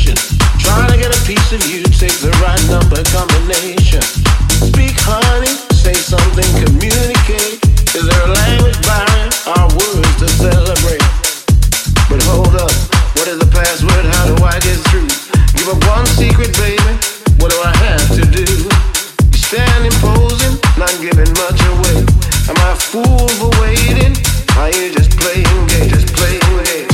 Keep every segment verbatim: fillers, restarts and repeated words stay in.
station, trying to get a piece of you, take the right number combination. Speak honey, say something, communicate. Is there a language barrier, our words to celebrate? But hold up, what is the password, how do I get through? Give up one secret baby, what do I have to do? You standing posing, not giving much away. Am I a fool for waiting? Are you just playing games, just playing games?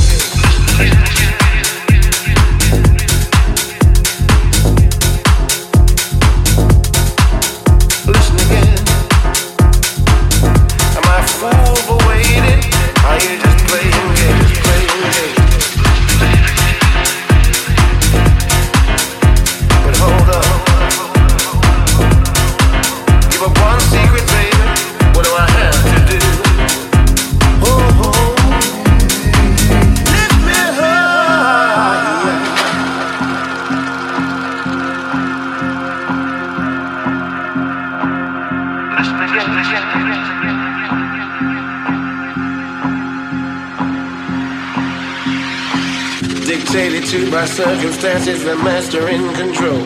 To by circumstances, the master in control,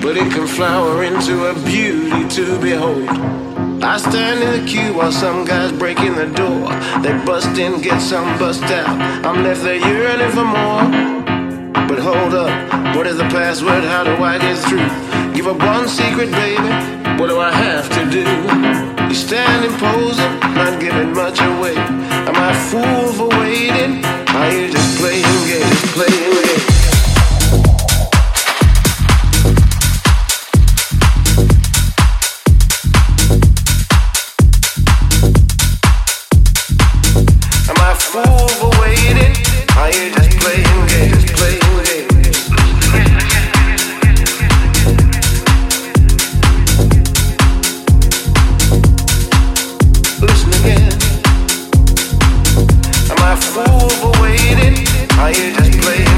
but it can flower into a beauty to behold. I stand in the queue while some guys break in the door. They bust in, get some, bust out. I'm left there yearning for more. But hold up, what is the password? How do I get through? Give up one secret, baby. What do I have to do? You standing posing, not giving much away. Am I a fool for waiting? Are you just playing games, playing games? Am I a fool for waiting? Are you just playing games, playing games? Listen again. Am I a fool for waiting? Are you just playing games, playing games?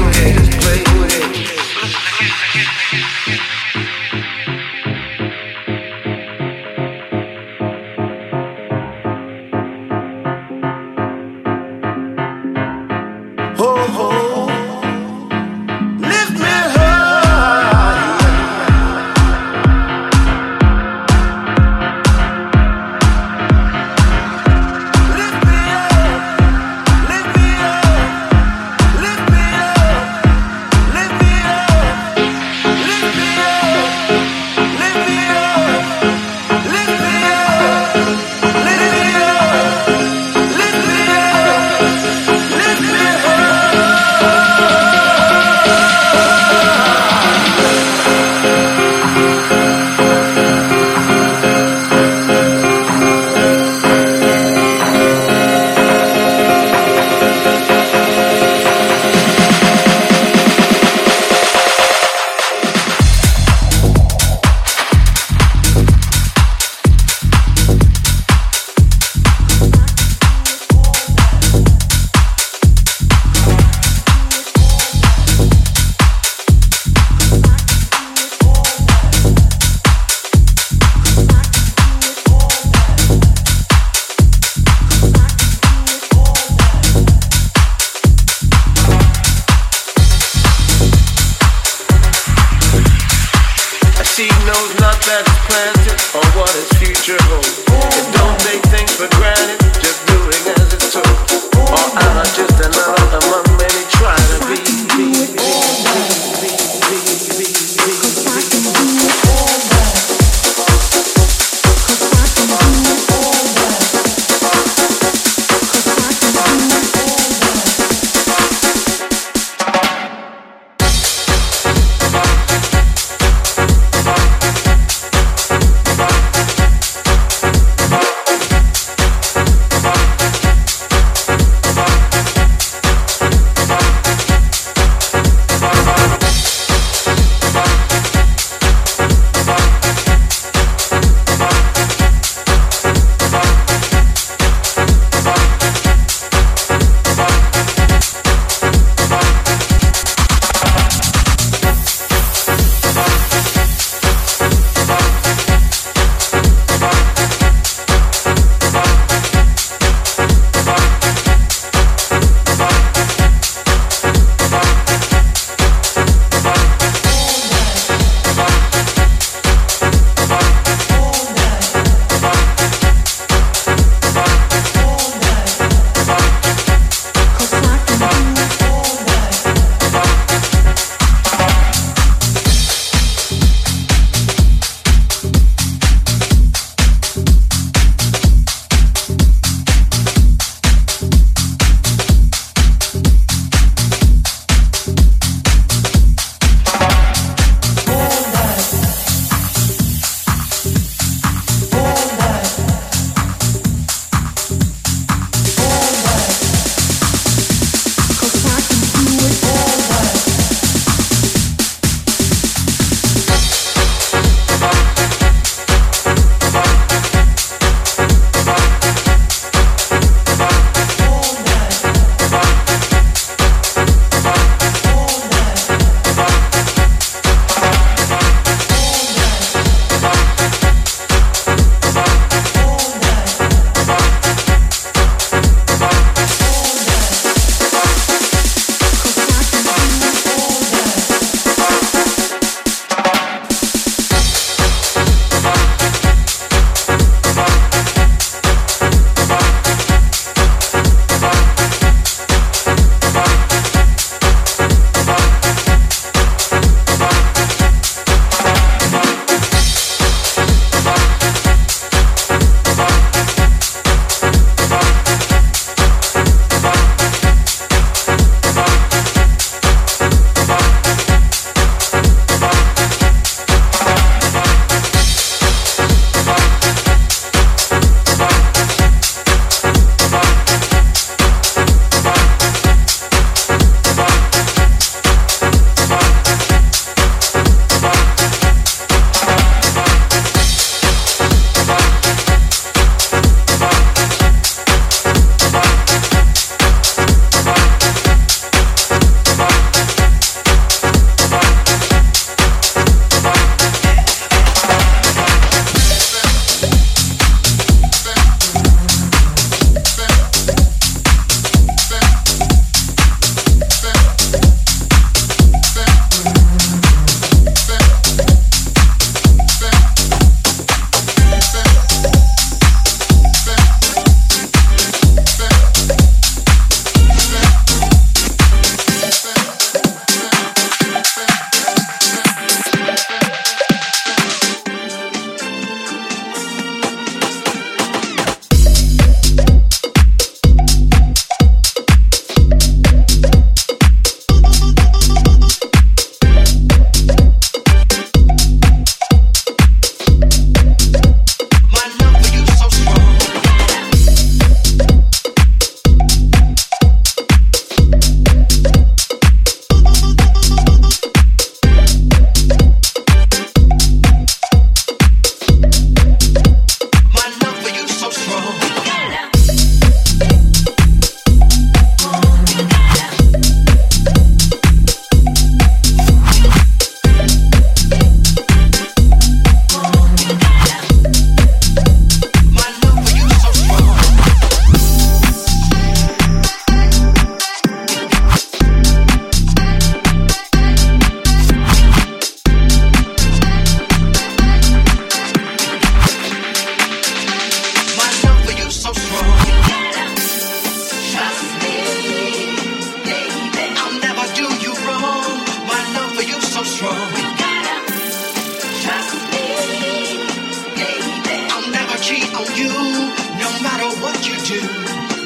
what you do,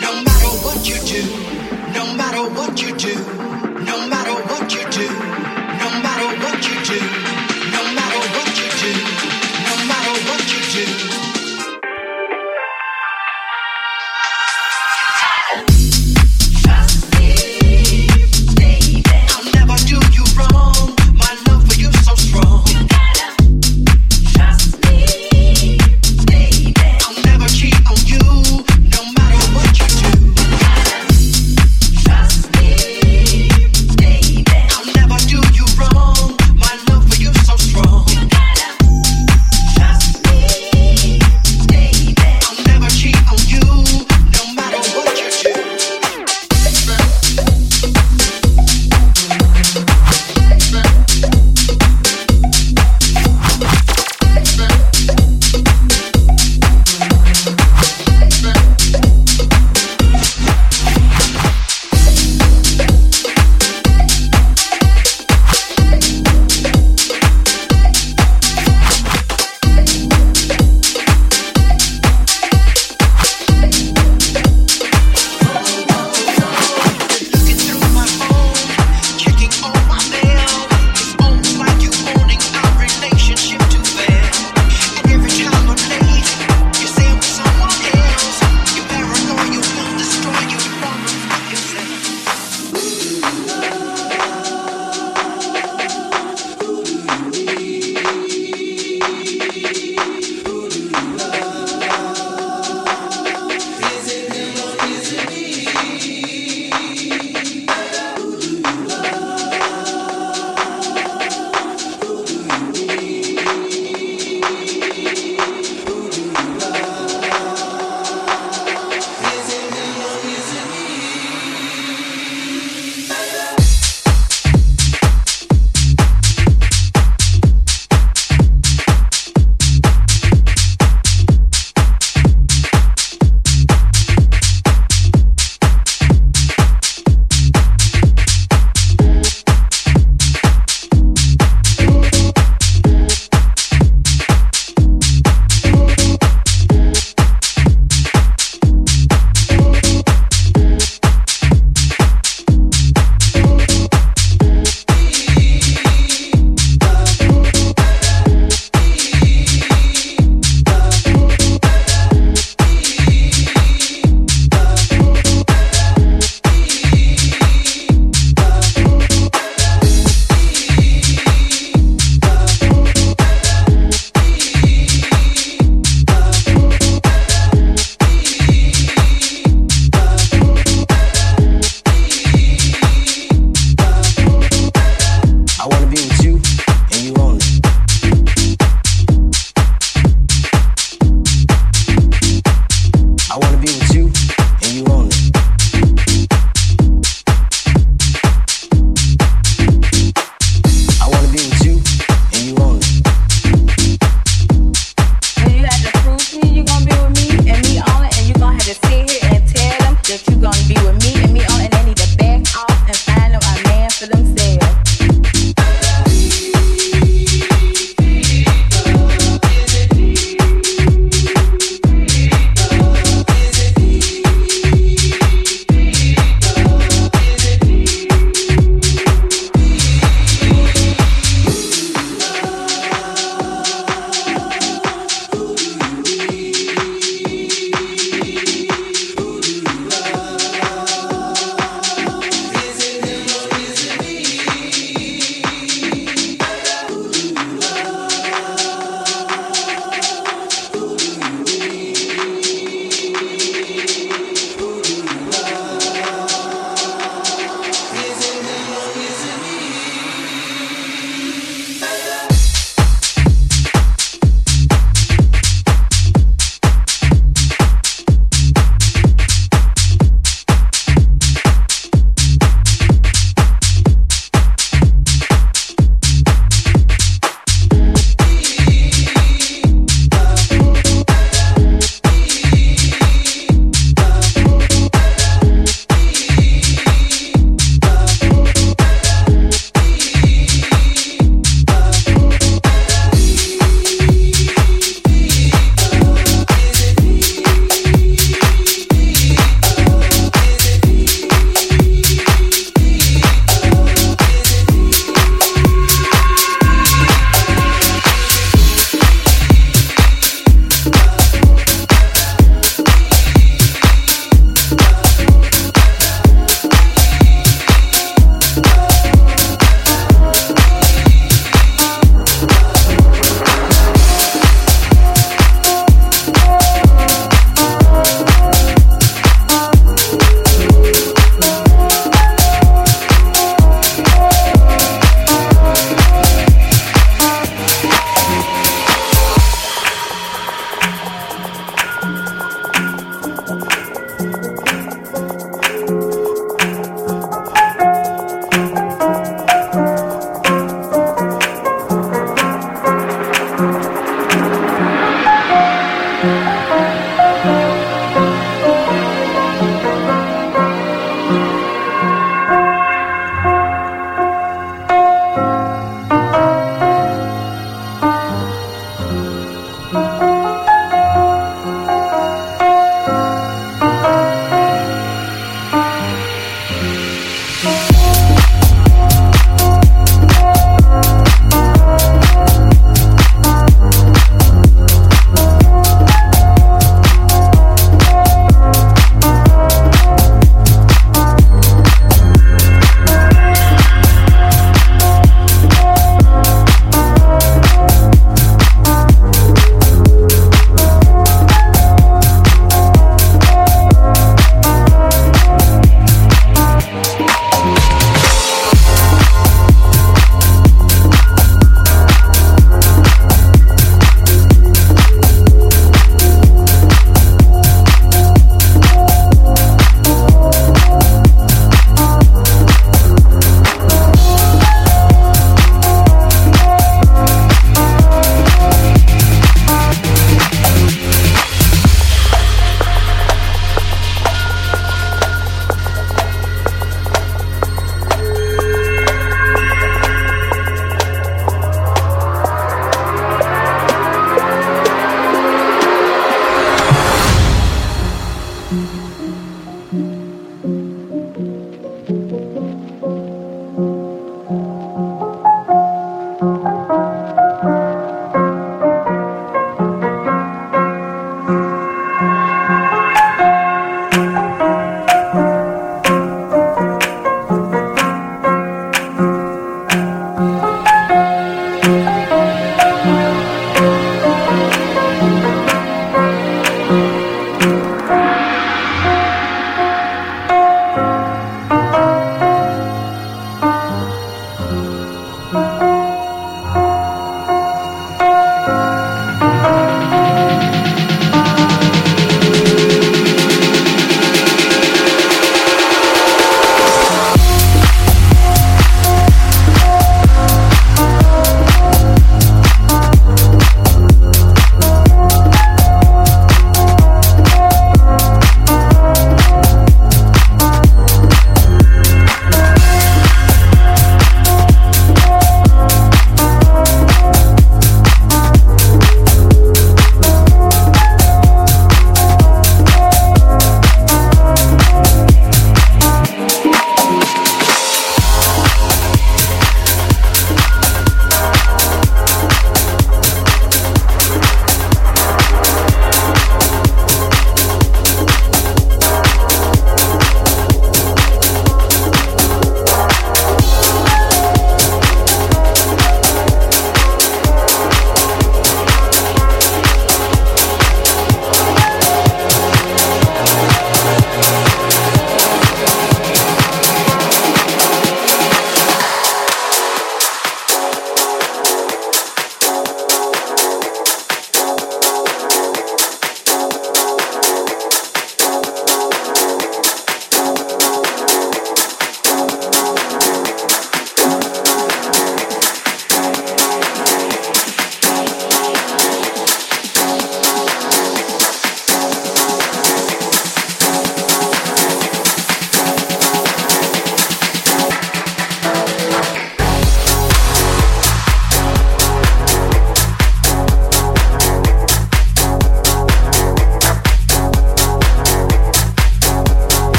no matter what you do, no matter what you do, no matter what you do, no matter what you do, no matter what you do, no matter what you do. No matter what you do.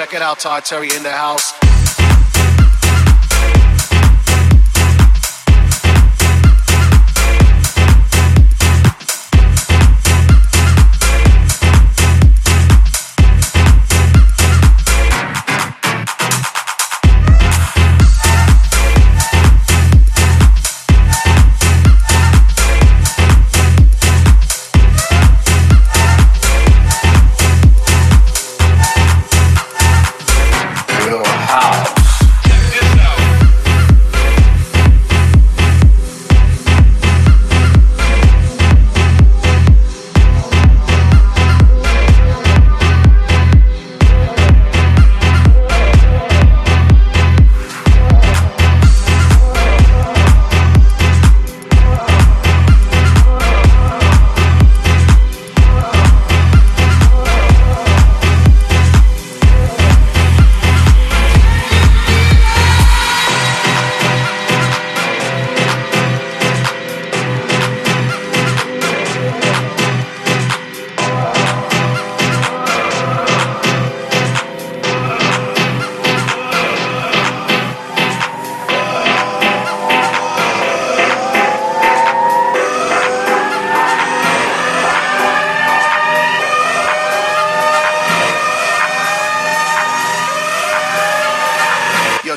Check it out, Todd Terry in the house.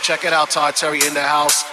Check it out, Todd Terry in the house.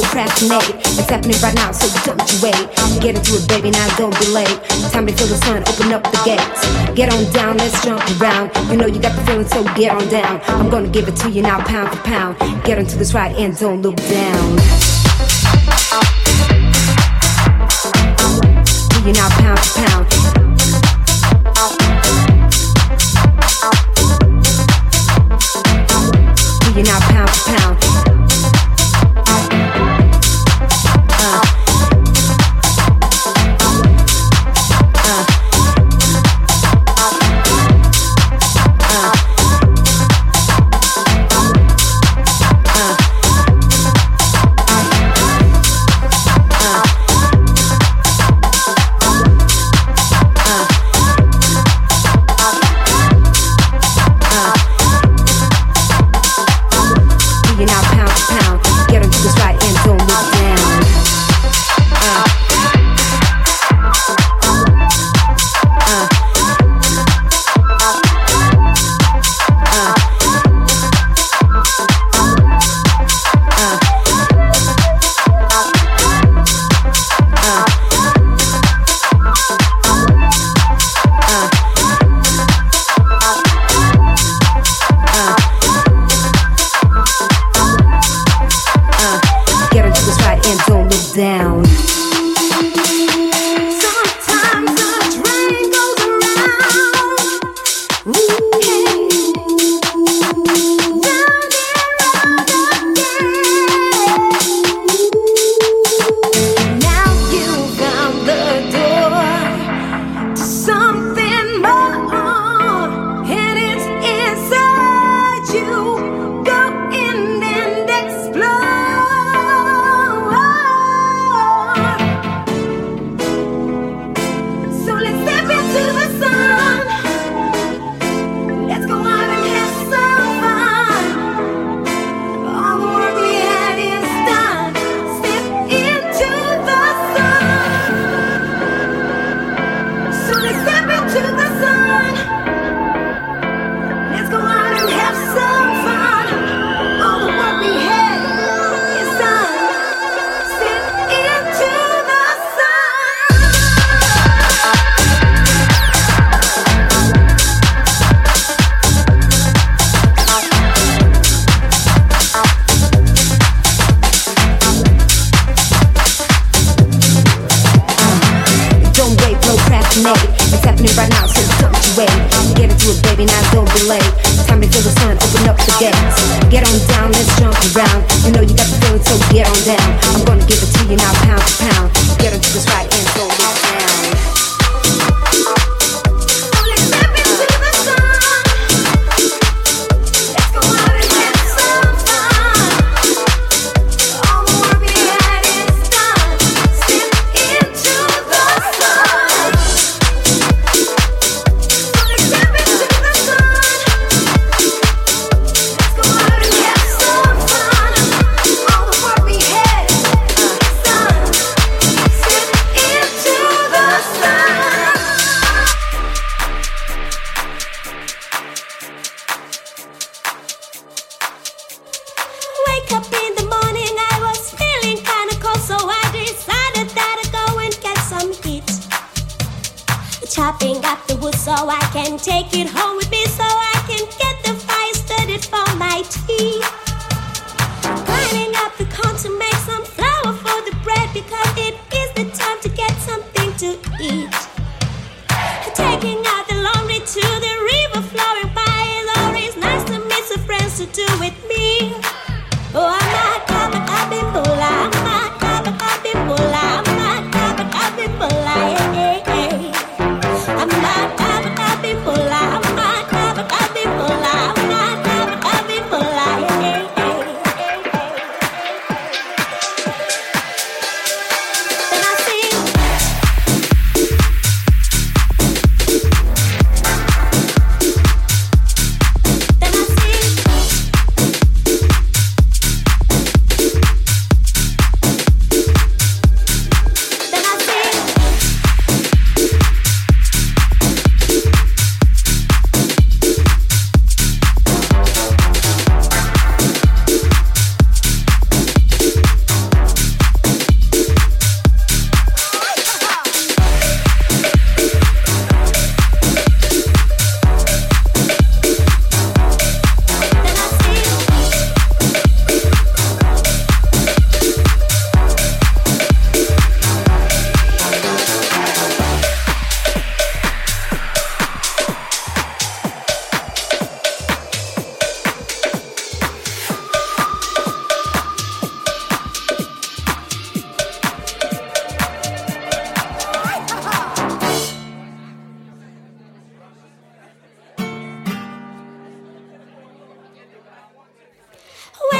procrastinate. It's happening right now, so don't you wait. Get into it, baby, now don't be late. Time to feel the sun, open up the gates. Get on down, let's jump around. You know you got the feeling, so get on down. I'm gonna give it to you now, pound for pound. Get onto this ride and don't look down. Do you now, pound for pound. You're not pound for pound. Uh. Uh.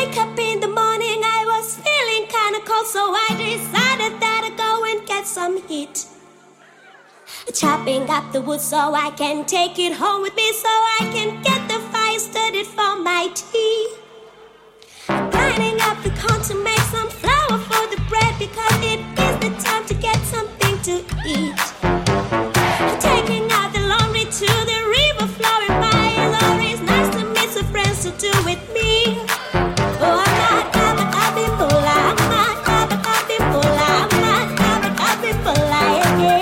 wake up in the morning, I was feeling kinda cold, so I decided that I'd go and get some heat. Chopping up the wood so I can take it home with me, so I can get the fire started for my tea. Grinding up the corn to make some flour for the bread, because it is the time to get something to eat. Taking out the laundry to the river floor, and buying lorries, nice to meet some friends to do with me. Oh, I'm not having a bimbola, I'm not having a bimbola, I'm not having a bimbola, yeah, yeah.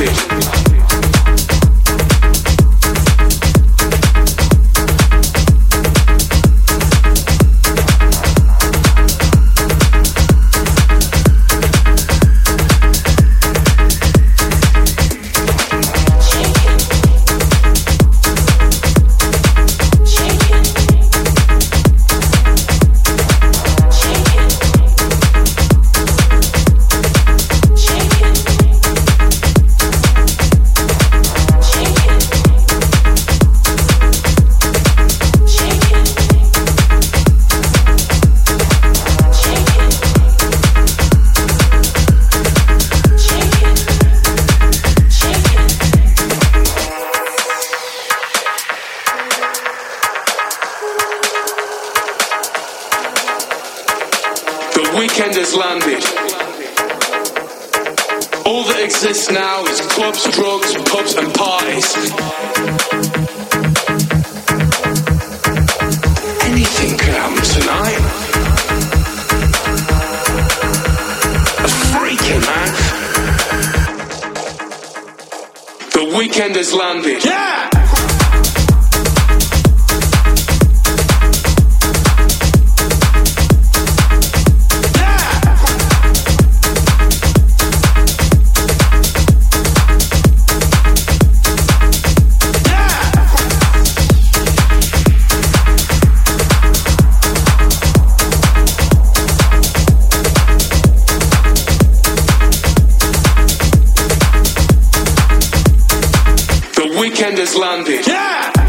Weekend has landed. Yeah!